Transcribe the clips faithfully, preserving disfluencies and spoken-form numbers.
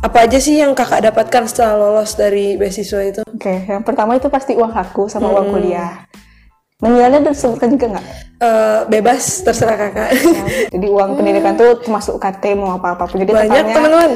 Apa aja sih yang kakak dapatkan setelah lolos dari beasiswa itu? Oke, okay, yang pertama itu pasti uang aku sama hmm. uang kuliah. Nominalnya disebutkan juga nggak? Uh, bebas, terserah kakak. Ya, jadi uang hmm. pendidikan tuh termasuk U K T mau apa-apa pun. Jadi banyak totalnya... teman-teman.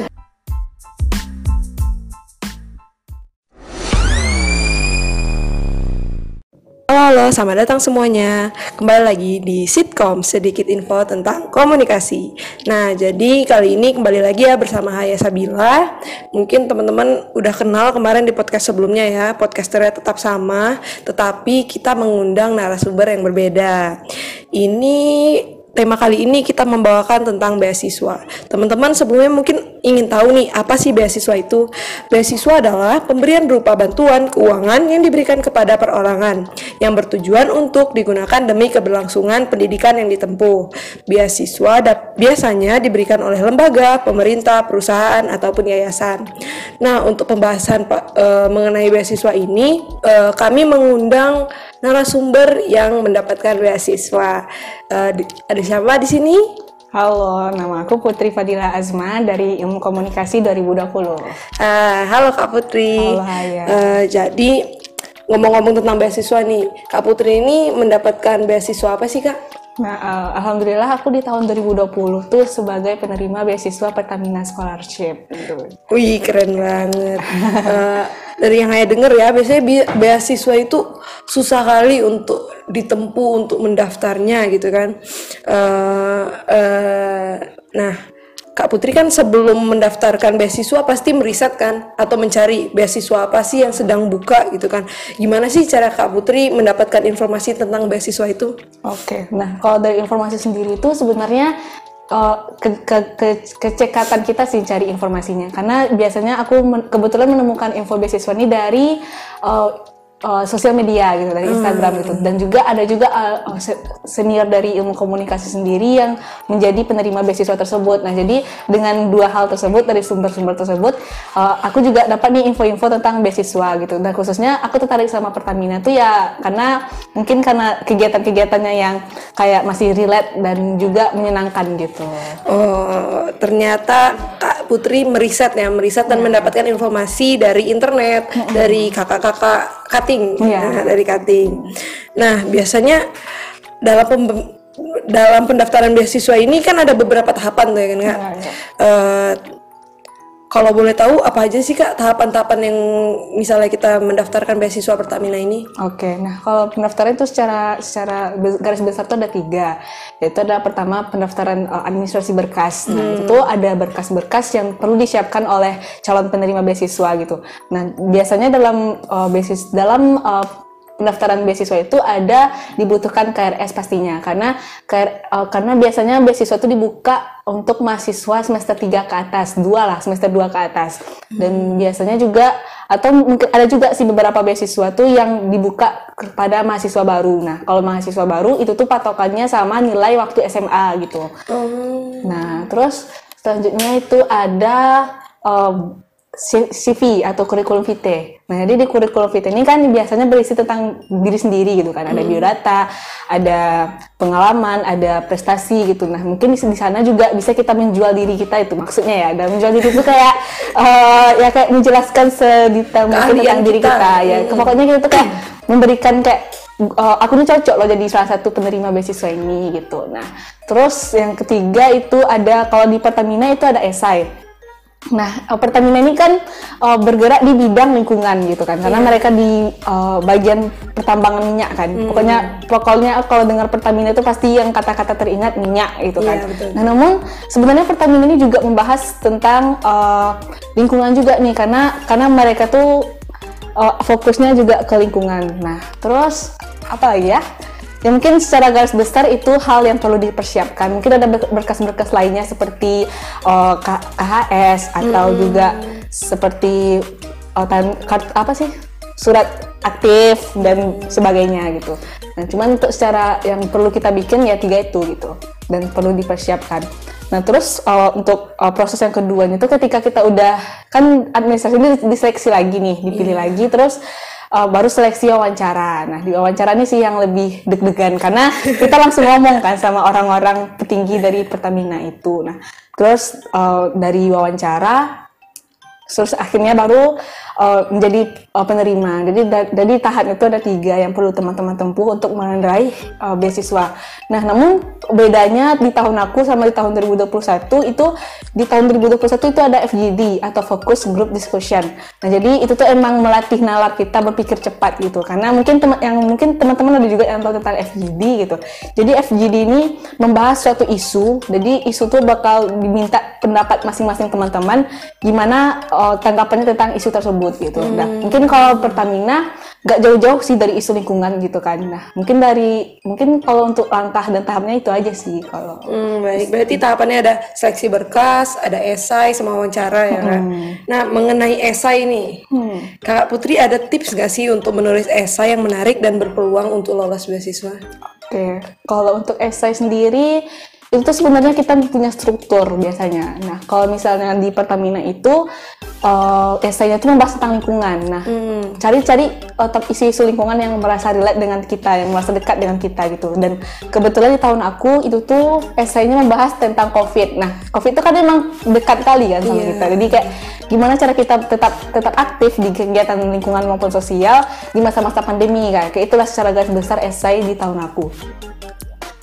Halo, selamat datang semuanya. Kembali lagi di Sitkom, sedikit info tentang komunikasi. Nah, jadi kali ini kembali lagi ya bersama Haya Sabila. Mungkin teman-teman udah kenal kemarin di podcast sebelumnya ya. Podcasternya tetap sama, tetapi kita mengundang narasumber yang berbeda. Ini tema kali ini kita membawakan tentang beasiswa. Teman-teman sebelumnya mungkin ingin tahu nih, apa sih beasiswa itu? Beasiswa adalah pemberian berupa bantuan keuangan yang diberikan kepada perorangan yang bertujuan untuk digunakan demi keberlangsungan pendidikan yang ditempuh. Beasiswa da- biasanya diberikan oleh lembaga, pemerintah, perusahaan, ataupun yayasan. Nah, untuk pembahasan e, mengenai beasiswa ini, e, kami mengundang narasumber yang mendapatkan beasiswa. E, ada siapa di sini? Halo, nama aku Putri Fadila Azma dari Ilmu Komunikasi dua ribu dua puluh. E, halo Kak Putri. Halo Haya. E, jadi ngomong-ngomong tentang beasiswa nih, Kak Putri ini mendapatkan beasiswa apa sih, Kak? Nah, uh, alhamdulillah aku di tahun dua ribu dua puluh tuh sebagai penerima beasiswa Pertamina Scholarship. Gitu. Wih, keren banget. uh, dari yang saya dengar ya, biasanya bi- beasiswa itu susah kali untuk ditempuh, untuk mendaftarnya gitu kan. Uh, uh, nah. Kak Putri kan sebelum mendaftarkan beasiswa pasti meriset kan, atau mencari beasiswa apa sih yang sedang buka gitu kan. Gimana sih cara Kak Putri mendapatkan informasi tentang beasiswa itu? Oke, nah kalau dari informasi sendiri itu sebenarnya uh, ke, ke, ke, kecekatan kita sih cari informasinya. Karena biasanya aku men- kebetulan menemukan info beasiswa ini dari uh, Uh, sosial media gitu, dari Instagram hmm. gitu, dan juga ada juga uh, senior dari Ilmu Komunikasi sendiri yang menjadi penerima beasiswa tersebut. Nah, jadi dengan dua hal tersebut dari sumber-sumber tersebut, uh, aku juga dapat nih info-info tentang beasiswa gitu. Nah, khususnya aku tertarik sama Pertamina tuh ya karena mungkin karena kegiatan-kegiatannya yang kayak masih relate dan juga menyenangkan gitu. Oh, ternyata Kak Putri meriset ya, meriset dan hmm. mendapatkan informasi dari internet, hmm. dari kakak-kakak cutting, ya. Nah, dari cutting. Nah, biasanya dalam pem- dalam pendaftaran beasiswa ini kan ada beberapa tahapan tuh ya kan Kak. Ya, ya. Uh, kalau boleh tahu apa aja sih Kak tahapan-tahapan yang misalnya kita mendaftarkan beasiswa Pertamina ini? Oke, nah kalau pendaftaran itu secara secara garis besar itu ada tiga. Yaitu ada pertama pendaftaran uh, administrasi berkas. Nah, hmm. itu ada berkas-berkas yang perlu disiapkan oleh calon penerima beasiswa gitu. Nah, biasanya dalam uh, beasiswa dalam uh, pendaftaran beasiswa itu ada dibutuhkan K R S pastinya, karena uh, karena biasanya beasiswa itu dibuka untuk mahasiswa semester tiga ke atas, dua lah semester dua ke atas, dan biasanya juga atau mungkin ada juga sih beberapa beasiswa tuh yang dibuka kepada mahasiswa baru. Nah, kalau mahasiswa baru itu tuh patokannya sama nilai waktu S M A gitu. Oh. Nah, terus selanjutnya itu ada uh, C V atau kurikulum vitae. Nah, jadi di kurikulum vitae ini kan biasanya berisi tentang diri sendiri gitu kan. Ada hmm. biodata, ada pengalaman, ada prestasi gitu. Nah, mungkin di sana juga bisa kita menjual diri kita itu maksudnya ya. Dan menjual diri itu kayak uh, ya kayak menjelaskan sedetail mungkin tentang kita. diri kita ya. Hmm. Pokoknya kita tuh kayak memberikan kayak uh, aku ini cocok loh jadi salah satu penerima beasiswa ini gitu. Nah, terus yang ketiga itu ada kalau di Pertamina itu ada esai. Nah, Pertamina ini kan uh, bergerak di bidang lingkungan gitu kan, karena yeah. mereka di uh, bagian pertambangan minyak kan. Hmm. Pokoknya, pokoknya kalau dengar Pertamina itu pasti yang kata-kata teringat minyak gitu kan. Yeah, betul. Nah, namun sebenarnya Pertamina ini juga membahas tentang uh, lingkungan juga nih, karena karena mereka tuh uh, fokusnya juga ke lingkungan. Nah, terus apa lagi ya? Ya mungkin secara garis besar itu hal yang perlu dipersiapkan. Mungkin ada berkas-berkas lainnya seperti uh, K H S atau hmm. juga seperti uh, tan- kart- apa sih surat aktif dan sebagainya gitu. Nah, cuman untuk secara yang perlu kita bikin ya tiga itu gitu dan perlu dipersiapkan. Nah, terus uh, untuk uh, proses yang kedua itu ketika kita udah kan administrasi ini diseleksi lagi nih, dipilih hmm. lagi terus Uh, baru seleksi wawancara. Nah, di wawancara ini sih yang lebih deg-degan karena kita langsung ngomong kan sama orang-orang petinggi dari Pertamina itu. Nah, terus uh, dari wawancara Terus akhirnya baru uh, menjadi uh, penerima. Jadi da dari tahap itu ada tiga yang perlu teman-teman tempuh untuk meraih uh, beasiswa. Nah, namun bedanya di tahun aku sama di tahun dua ribu dua puluh satu itu, di tahun dua ribu dua puluh satu itu ada F G D atau Focus Group Discussion. Nah, jadi itu tuh emang melatih nalar kita berpikir cepat gitu. Karena mungkin teman yang mungkin teman-teman ada juga yang tahu tentang F G D gitu. Jadi F G D ini membahas suatu isu. Jadi isu tuh bakal diminta pendapat masing-masing teman-teman gimana Uh, tanggapannya tentang isu tersebut gitu. Hmm. Nah, mungkin kalau Pertamina gak jauh-jauh sih dari isu lingkungan gitu kan. Nah, mungkin dari mungkin kalau untuk langkah dan tahapnya itu aja sih kalau. Hmm, baik. Berarti tahapannya ada seleksi berkas, ada esai, sama wawancara ya kan. Hmm. Nah, mengenai esai nih, hmm. Kak Putri ada tips gak sih untuk menulis esai yang menarik dan berpeluang untuk lolos beasiswa? Oke, okay. Kalau untuk esai sendiri, itu sebenarnya kita punya struktur biasanya. Nah, kalau misalnya di Pertamina itu uh, esainya itu membahas tentang lingkungan. Nah, hmm. cari-cari uh, isu-isu lingkungan yang merasa relate dengan kita, yang merasa dekat dengan kita gitu. Dan kebetulan di tahun aku itu tuh esainya membahas tentang COVID. Nah, COVID itu kan memang dekat kali kan sama yeah. kita. Jadi kayak gimana cara kita tetap tetap aktif di kegiatan lingkungan maupun sosial di masa-masa pandemi kan. Kayak itulah secara garis besar esai di tahun aku.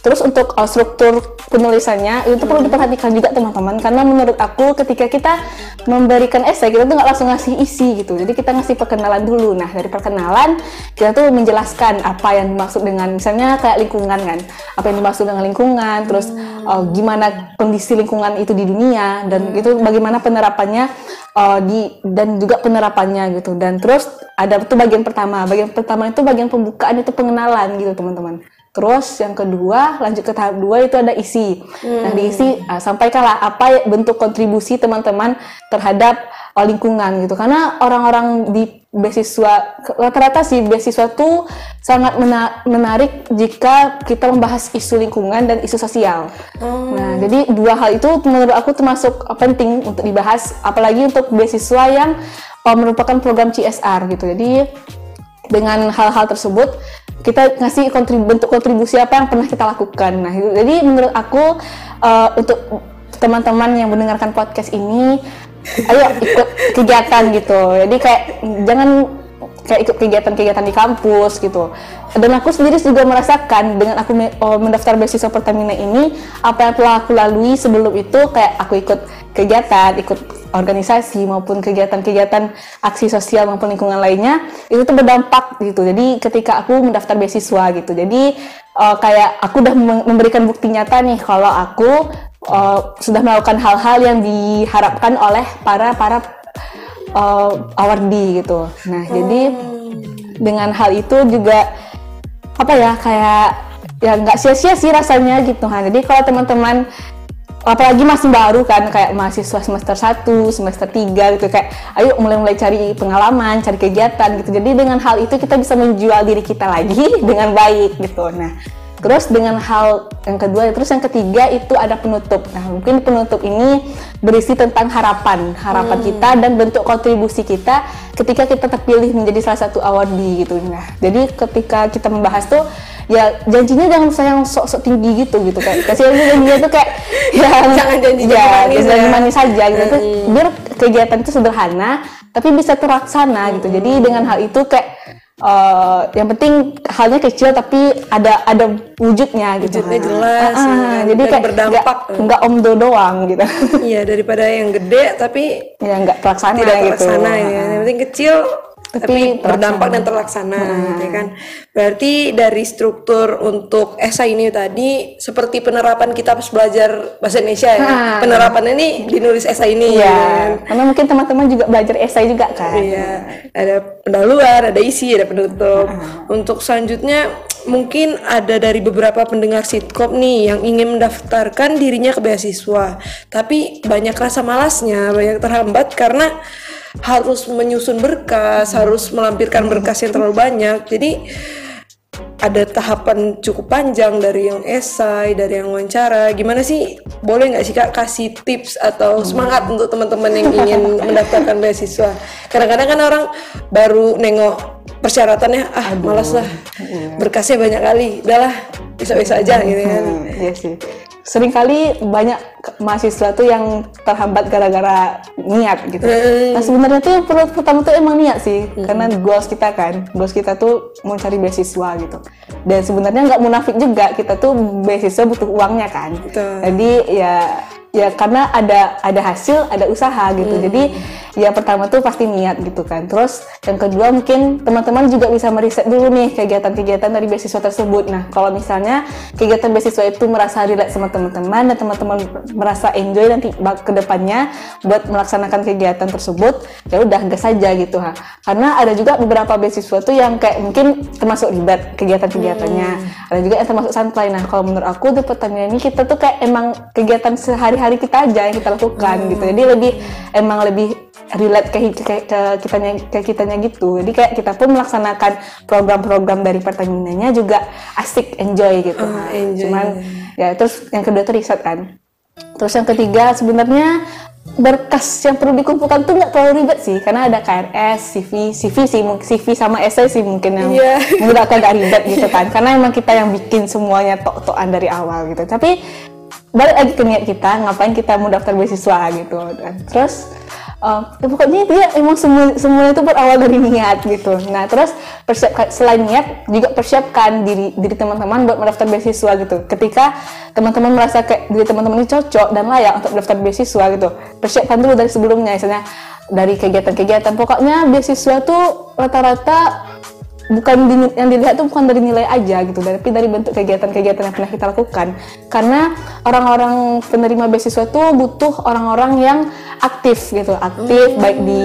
Terus untuk uh, struktur penulisannya itu hmm. perlu diperhatikan juga teman-teman, karena menurut aku ketika kita memberikan esai kita tuh nggak langsung ngasih isi gitu, jadi kita ngasih perkenalan dulu. Nah, dari perkenalan kita tuh menjelaskan apa yang dimaksud dengan misalnya kayak lingkungan kan, apa yang dimaksud dengan lingkungan, terus uh, gimana kondisi lingkungan itu di dunia dan hmm. itu bagaimana penerapannya uh, di dan juga penerapannya gitu. Dan terus ada tuh bagian pertama, bagian pertama itu bagian pembukaan itu pengenalan gitu teman-teman. Terus yang kedua, lanjut ke tahap dua itu ada isi. Hmm. Nah, di isi uh, sampaikanlah apa bentuk kontribusi teman-teman terhadap uh, lingkungan gitu. Karena orang-orang di beasiswa, rata-rata sih beasiswa tuh sangat mena menarik jika kita membahas isu lingkungan dan isu sosial. Hmm. Nah, jadi dua hal itu menurut aku termasuk uh, penting untuk dibahas, apalagi untuk beasiswa yang uh, merupakan program C S R gitu. Jadi dengan hal-hal tersebut kita ngasih kontribu bentuk kontribusi apa yang pernah kita lakukan. Nah, jadi menurut aku uh, untuk teman-teman yang mendengarkan podcast ini, ayo ikut kegiatan gitu. Jadi kayak jangan kayak ikut kegiatan-kegiatan di kampus gitu. Dan aku sendiri juga merasakan dengan aku mendaftar beasiswa Pertamina ini, apa yang telah aku lalui sebelum itu, kayak aku ikut kegiatan, ikut organisasi maupun kegiatan-kegiatan aksi sosial maupun lingkungan lainnya, itu tuh berdampak gitu. Jadi ketika aku mendaftar beasiswa gitu, jadi uh, kayak aku udah memberikan bukti nyata nih kalau aku uh, sudah melakukan hal-hal yang diharapkan oleh para para uh, awardee gitu. Nah, hmm. jadi dengan hal itu juga apa ya, kayak ya nggak sia-sia sih rasanya gitu kan. Jadi kalau teman-teman apalagi masih baru kan, kayak mahasiswa semester satu, semester tiga gitu, kayak ayo mulai-mulai cari pengalaman, cari kegiatan gitu. Jadi dengan hal itu kita bisa menjual diri kita lagi dengan baik gitu. Nah, terus dengan hal yang kedua, terus yang ketiga itu ada penutup. Nah, mungkin penutup ini berisi tentang harapan, harapan hmm. kita dan bentuk kontribusi kita ketika kita terpilih menjadi salah satu awardee gitu. Nah, jadi ketika kita membahas tuh ya janjinya jangan sayang sok-sok tinggi gitu gitu kan. Kasihannya janjinya tuh kayak yang, jangan janji ya, manis ya. manis saja gitu. Mm -hmm. Biar kegiatan itu sederhana tapi bisa terlaksana mm -hmm. gitu. Jadi dengan hal itu kayak uh, yang penting halnya kecil tapi ada ada wujudnya gitu. Wujudnya jelas. Ah, ya, kan? Jadi Dan kayak berdampak enggak omdo doang gitu. Iya, daripada yang gede tapi ya enggak terlaksana tidak gitu. Terlaksana ya. Yang penting kecil tapi, tapi berdampak dan terlaksana, hmm. ya kan? Berarti dari struktur untuk esai ini tadi seperti penerapan kita pas belajar bahasa Indonesia, hmm. ya? Penerapannya ini dinulis esai ini, ya. Kan? Karena mungkin teman-teman juga belajar esai juga kan? Iya, ada pendahuluan, ada isi, ada penutup. Hmm. Untuk selanjutnya mungkin ada dari beberapa pendengar Sitkop nih yang ingin mendaftarkan dirinya ke beasiswa, tapi banyak rasa malasnya, banyak terhambat karena harus menyusun berkas, harus melampirkan berkas yang terlalu banyak. Jadi ada tahapan cukup panjang dari yang esai, dari yang wawancara. Gimana sih, boleh nggak sih Kak kasih tips atau semangat untuk teman-teman yang ingin mendaftarkan beasiswa? Kadang-kadang kan orang baru nengok persyaratannya, ah malas lah, berkasnya banyak kali, udahlah besok-besok aja gitu kan. Iya sih. seringkali banyak mahasiswa tuh yang terhambat gara-gara niat gitu. Mm. Nah sebenarnya tuh pertama tuh emang niat sih, mm. karena goals kita kan, goals kita tuh mau cari beasiswa gitu. Dan sebenarnya nggak munafik juga, kita tuh beasiswa butuh uangnya kan. Betul. Jadi ya ya karena ada ada hasil, ada usaha gitu. Hmm. Jadi ya pertama tuh pasti niat gitu kan. Terus yang kedua mungkin teman-teman juga bisa meriset dulu nih kegiatan-kegiatan dari beasiswa tersebut. Nah kalau misalnya kegiatan beasiswa itu merasa relate sama teman-teman dan teman-teman merasa enjoy nanti ke depannya buat melaksanakan kegiatan tersebut, ya udah gas aja gitu ha. Karena ada juga beberapa beasiswa tuh yang kayak mungkin termasuk ribet kegiatan-kegiatannya. Hmm. Ada juga yang termasuk santai. Nah kalau menurut aku di Pertamina ini kita tuh kayak emang kegiatan sehari hari kita aja yang kita lakukan hmm. gitu, jadi lebih emang lebih relate ke, ke, ke kitanya ke kitanya gitu. Jadi kayak kita pun melaksanakan program-program dari Pertamina-nya juga asik, enjoy gitu. Oh, enjoy. Cuman ya terus yang kedua tuh riset kan. Terus yang ketiga sebenarnya berkas yang perlu dikumpulkan tuh nggak terlalu ribet sih, karena ada K R S, C V, C V sih, C V sama esai sih mungkin yang yeah. memudahkan nggak ribet gitu kan, karena emang kita yang bikin semuanya tok-tokan dari awal gitu. Tapi balik lagi ke niat kita, ngapain kita mau daftar beasiswa gitu. Terus uh, ya pokoknya dia emang semu- semuanya itu berawal dari niat gitu. Nah terus persiapkan, selain niat juga persiapkan diri diri teman-teman buat mendaftar beasiswa gitu. Ketika teman-teman merasa kayak diri teman-teman ini cocok dan layak untuk mendaftar beasiswa gitu, persiapkan dulu dari sebelumnya, misalnya dari kegiatan-kegiatan. Pokoknya beasiswa tuh rata-rata bukan di, yang dilihat tuh bukan dari nilai aja gitu, tapi dari bentuk kegiatan-kegiatan yang pernah kita lakukan. Karena orang-orang penerima beasiswa tuh butuh orang-orang yang aktif gitu, aktif hmm. baik di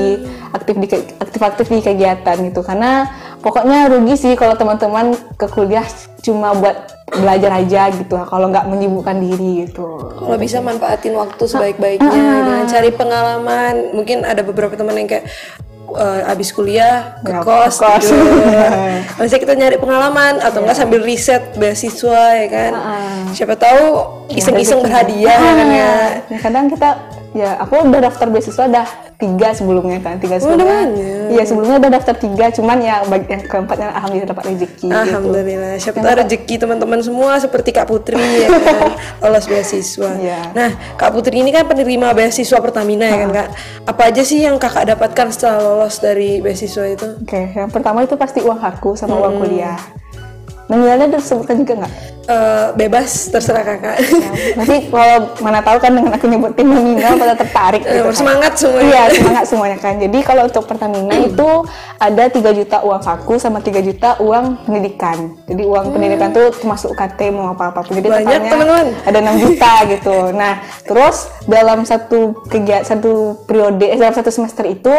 aktif di aktif-aktif di kegiatan gitu. Karena pokoknya rugi sih kalau teman-teman ke kuliah cuma buat belajar aja gitu, kalau nggak menyibukkan diri gitu. Kalau bisa manfaatin waktu sebaik-baiknya ah. dengan cari pengalaman. Mungkin ada beberapa teman yang kayak Uh, abis kuliah ke ya, kos, kos. Maksudnya kita nyari pengalaman atau enggak yeah. sambil riset beasiswa ya kan. Uh-uh. Siapa tahu iseng-iseng berhadiah uh-huh. kan ya. Nah, kadang kita ya aku udah daftar beasiswa dah tiga sebelumnya kan, tiga sebelumnya. Iya oh, sebelumnya udah daftar tiga, cuman ya bagi yang keempatnya alhamdulillah dapat rezeki. Alhamdulillah. Gitu. Siapa tahu rezeki teman-teman semua seperti Kak Putri ya kan, lolos beasiswa. Yeah. Nah Kak Putri ini kan penerima beasiswa Pertamina ya kan Kak. Apa aja sih yang Kakak dapatkan setelah lolos dari beasiswa itu? Oke, okay, yang pertama itu pasti uang aku sama hmm. uang kuliah. Nominalnya disebutkan juga nggak? Uh, bebas, terserah kakak. Nanti kalau mana tahu kan dengan aku nyebutin nominal pada tertarik. Gitu, semangat kan. Semuanya. Iya, semangat semuanya kan. Jadi kalau untuk Pertamina itu ada tiga juta uang aku sama tiga juta uang pendidikan. Jadi uang hmm. pendidikan tuh termasuk U K T mau apa-apa. Jadi banyak teman-teman. Ada enam juta gitu. Nah, terus dalam satu kegiatan, satu periode, eh, dalam satu semester itu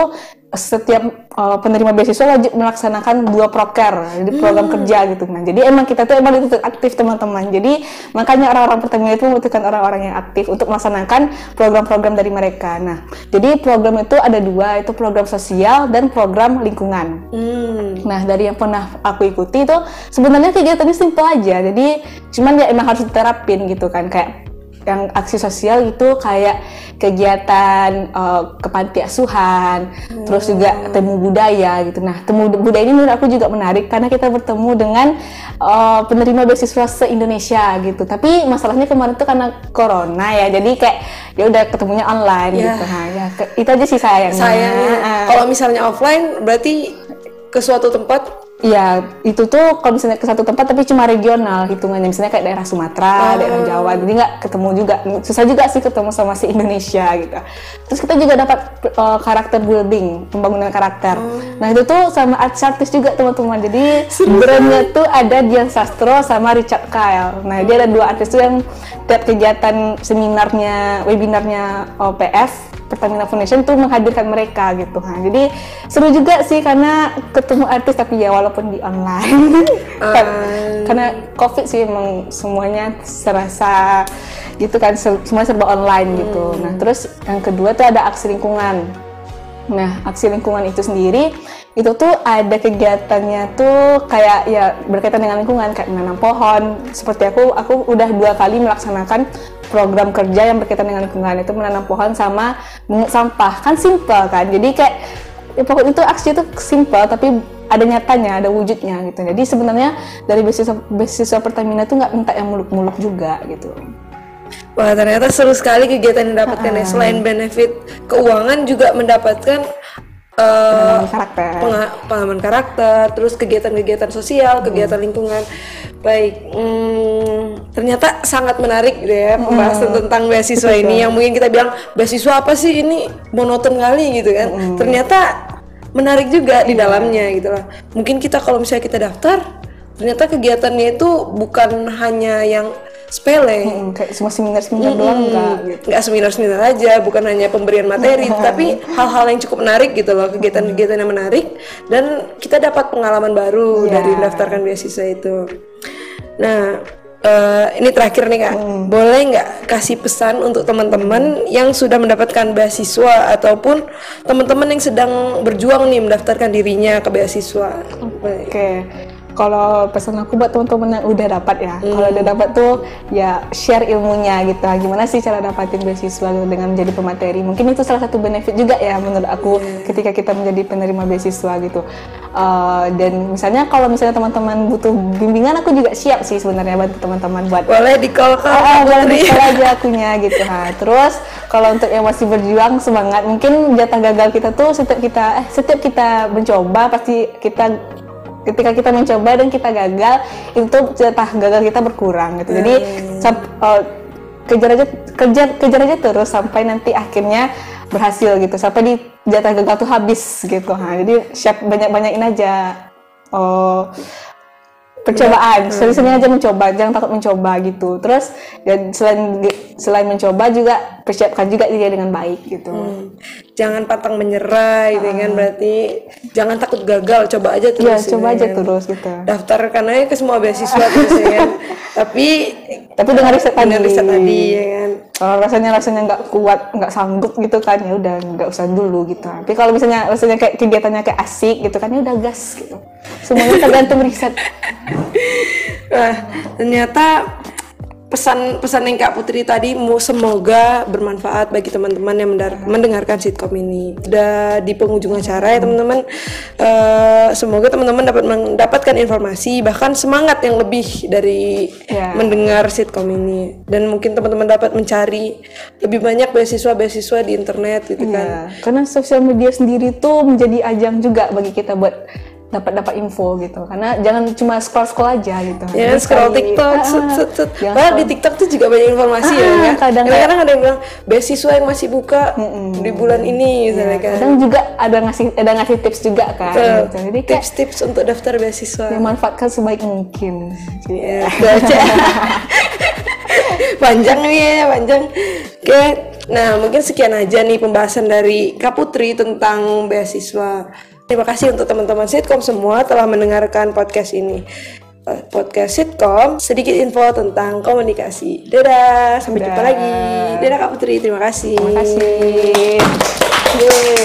setiap uh, penerima beasiswa wajib melaksanakan dua proker, jadi program hmm. kerja gitu. Nah, jadi emang kita tuh emang dituntut aktif teman-teman. Jadi makanya orang-orang Pertamina itu membutuhkan orang-orang yang aktif untuk melaksanakan program-program dari mereka. Nah, jadi program itu ada dua, itu program sosial dan program lingkungan. Hmm. Nah, dari yang pernah aku ikuti itu sebenarnya kegiatannya simpel aja. Jadi cuman ya emang harus diterapin gitu kan, kayak yang aksi sosial itu kayak kegiatan uh, ke panti asuhan, hmm. terus juga temu budaya gitu. Nah, temu budaya ini menurut aku juga menarik karena kita bertemu dengan uh, penerima beasiswa se-Indonesia gitu. Tapi masalahnya kemarin tuh karena corona ya, jadi kayak ya udah ketemunya online yeah. gitu. Nah, ya ke, itu aja sih sayangnya. Sayangnya. Uh, kalau misalnya offline berarti ke suatu tempat. Ya, itu tuh kalau misalnya ke satu tempat tapi cuma regional hitungannya, misalnya kayak daerah Sumatera, oh. daerah Jawa, jadi nggak ketemu juga, susah juga sih ketemu sama si Indonesia gitu. Terus kita juga dapat uh, karakter building, pembangunan karakter. Oh. Nah itu tuh sama artis-artis juga teman-teman, jadi brandnya tuh ada Dian Sastro sama Richard Kyle. Nah dia ada dua artis tuh yang tiap kegiatan seminarnya, webinarnya O P F, Pertamina Foundation tuh menghadirkan mereka gitu kan. Jadi seru juga sih karena ketemu artis tapi ya walaupun di online. Uh. Karena Covid sih emang semuanya serasa gitu kan, semuanya serba online hmm. gitu. Nah, terus yang kedua tuh ada aksi lingkungan. Nah, aksi lingkungan itu sendiri itu tuh ada kegiatannya tuh kayak ya berkaitan dengan lingkungan kayak menanam pohon. Seperti aku aku udah dua kali melaksanakan program kerja yang berkaitan dengan lingkungan, itu menanam pohon sama mengut sampah. Kan simple kan, jadi kayak ya pokoknya itu aksi itu simple tapi ada nyatanya, ada wujudnya gitu. Jadi sebenarnya dari beasiswa beasiswa Pertamina tuh nggak minta yang muluk-muluk juga gitu. Wah, ternyata seru sekali kegiatan yang didapatkan ya. Selain benefit keuangan juga mendapatkan uh, pengalaman karakter. Peng- pengalaman karakter, terus kegiatan-kegiatan sosial, hmm. kegiatan lingkungan. Baik, hmm, ternyata sangat menarik deh pembahasan hmm. tentang beasiswa ini. Yang mungkin kita bilang beasiswa apa sih ini, monoton kali gitu kan. Hmm. Ternyata menarik juga hmm. di dalamnya gitu lah. Mungkin kita kalau misalnya kita daftar, ternyata kegiatannya itu bukan hanya yang sepele, hmm, kayak semua seminar-seminar hmm, doang enggak gitu. Enggak seminar-seminar aja, bukan hanya pemberian materi, tapi hal-hal yang cukup menarik gitu loh, kegiatan-kegiatan yang menarik dan kita dapat pengalaman baru yeah. dari mendaftarkan beasiswa itu. Nah, uh, ini terakhir nih Kak, hmm. boleh nggak kasih pesan untuk teman-teman yang sudah mendapatkan beasiswa ataupun teman-teman yang sedang berjuang nih mendaftarkan dirinya ke beasiswa? Oke. Okay. Kalau pesan aku buat teman-teman yang udah dapat ya, hmm. kalau udah dapat tuh ya share ilmunya gitu. Gimana sih cara dapatin beasiswa dengan menjadi pemateri? Mungkin itu salah satu benefit juga ya menurut aku hmm. ketika kita menjadi penerima beasiswa gitu. Uh, dan misalnya kalau misalnya teman-teman butuh bimbingan, aku juga siap sih sebenarnya bantu teman-teman buat. Boleh di call kan? Oh, oh, boleh di call aja akunya gitu. Nah, terus kalau untuk yang masih berjuang semangat, mungkin jatah gagal kita tuh setiap kita eh, setiap kita mencoba pasti kita ketika kita mencoba dan kita gagal, itu jatah gagal kita berkurang gitu. Jadi uh, kejar aja, kejar, kejar aja terus sampai nanti akhirnya berhasil gitu. Sampai di jatah gagal tuh habis gitu. Nah, jadi siap banyak-banyakin aja uh, percobaan. Sering-sering aja mencoba, jangan takut mencoba gitu. Terus dan selain selain mencoba juga persiapkan juga diri dengan baik gitu. Hmm. Jangan pantang menyerah gitu ah. kan, berarti jangan takut gagal, coba aja terus. Iya, coba aja kan. terus gitu. Daftarkan aja ke semua beasiswa terus ya kan. Tapi tapi dengan riset tadi, riset tadi ya kan. Kalau rasanya rasanya nggak kuat, nggak sanggup gitu kan, ya udah nggak usah dulu gitu. Tapi kalau misalnya rasanya kayak kegiatannya kayak asik gitu kan, ya udah gas gitu. Semuanya tergantung riset. Nah, ternyata pesan-pesan yang Kak Putri tadi semoga bermanfaat bagi teman-teman yang mendar- mendengarkan sitkom ini. Udah di penghujung acara ya teman-teman. Uh, semoga teman-teman dapat mendapatkan informasi bahkan semangat yang lebih dari yeah. mendengar sitkom ini. Dan mungkin teman-teman dapat mencari lebih banyak beasiswa-beasiswa di internet gitu yeah. kan. Karena sosial media sendiri tuh menjadi ajang juga bagi kita buat dapat dapat info gitu, karena jangan cuma scroll scroll aja gitu. Ya, scroll kali, TikTok, set-set. Padahal di TikTok tuh juga banyak informasi ah, ya. Kadang-kadang ya, ada yang bilang beasiswa yang masih buka mm-mm. di bulan ini, misalnya ya, kan. Kadang juga ada ngasih ada ngasih tips juga kan. So, gitu. Jadi tips-tips untuk daftar beasiswa. Dimanfaatkan sebaik mungkin. Iya. Panjang nih ya, panjang. Oke. Okay. Nah, mungkin sekian aja nih pembahasan dari Kak Putri tentang beasiswa. Terima kasih untuk teman-teman Sitkom semua telah mendengarkan podcast ini. Podcast Sitkom, sedikit info tentang komunikasi. Dadah, sampai Dadah. jumpa lagi. Dadah Kak Putri, terima kasih. Terima kasih. Yeay.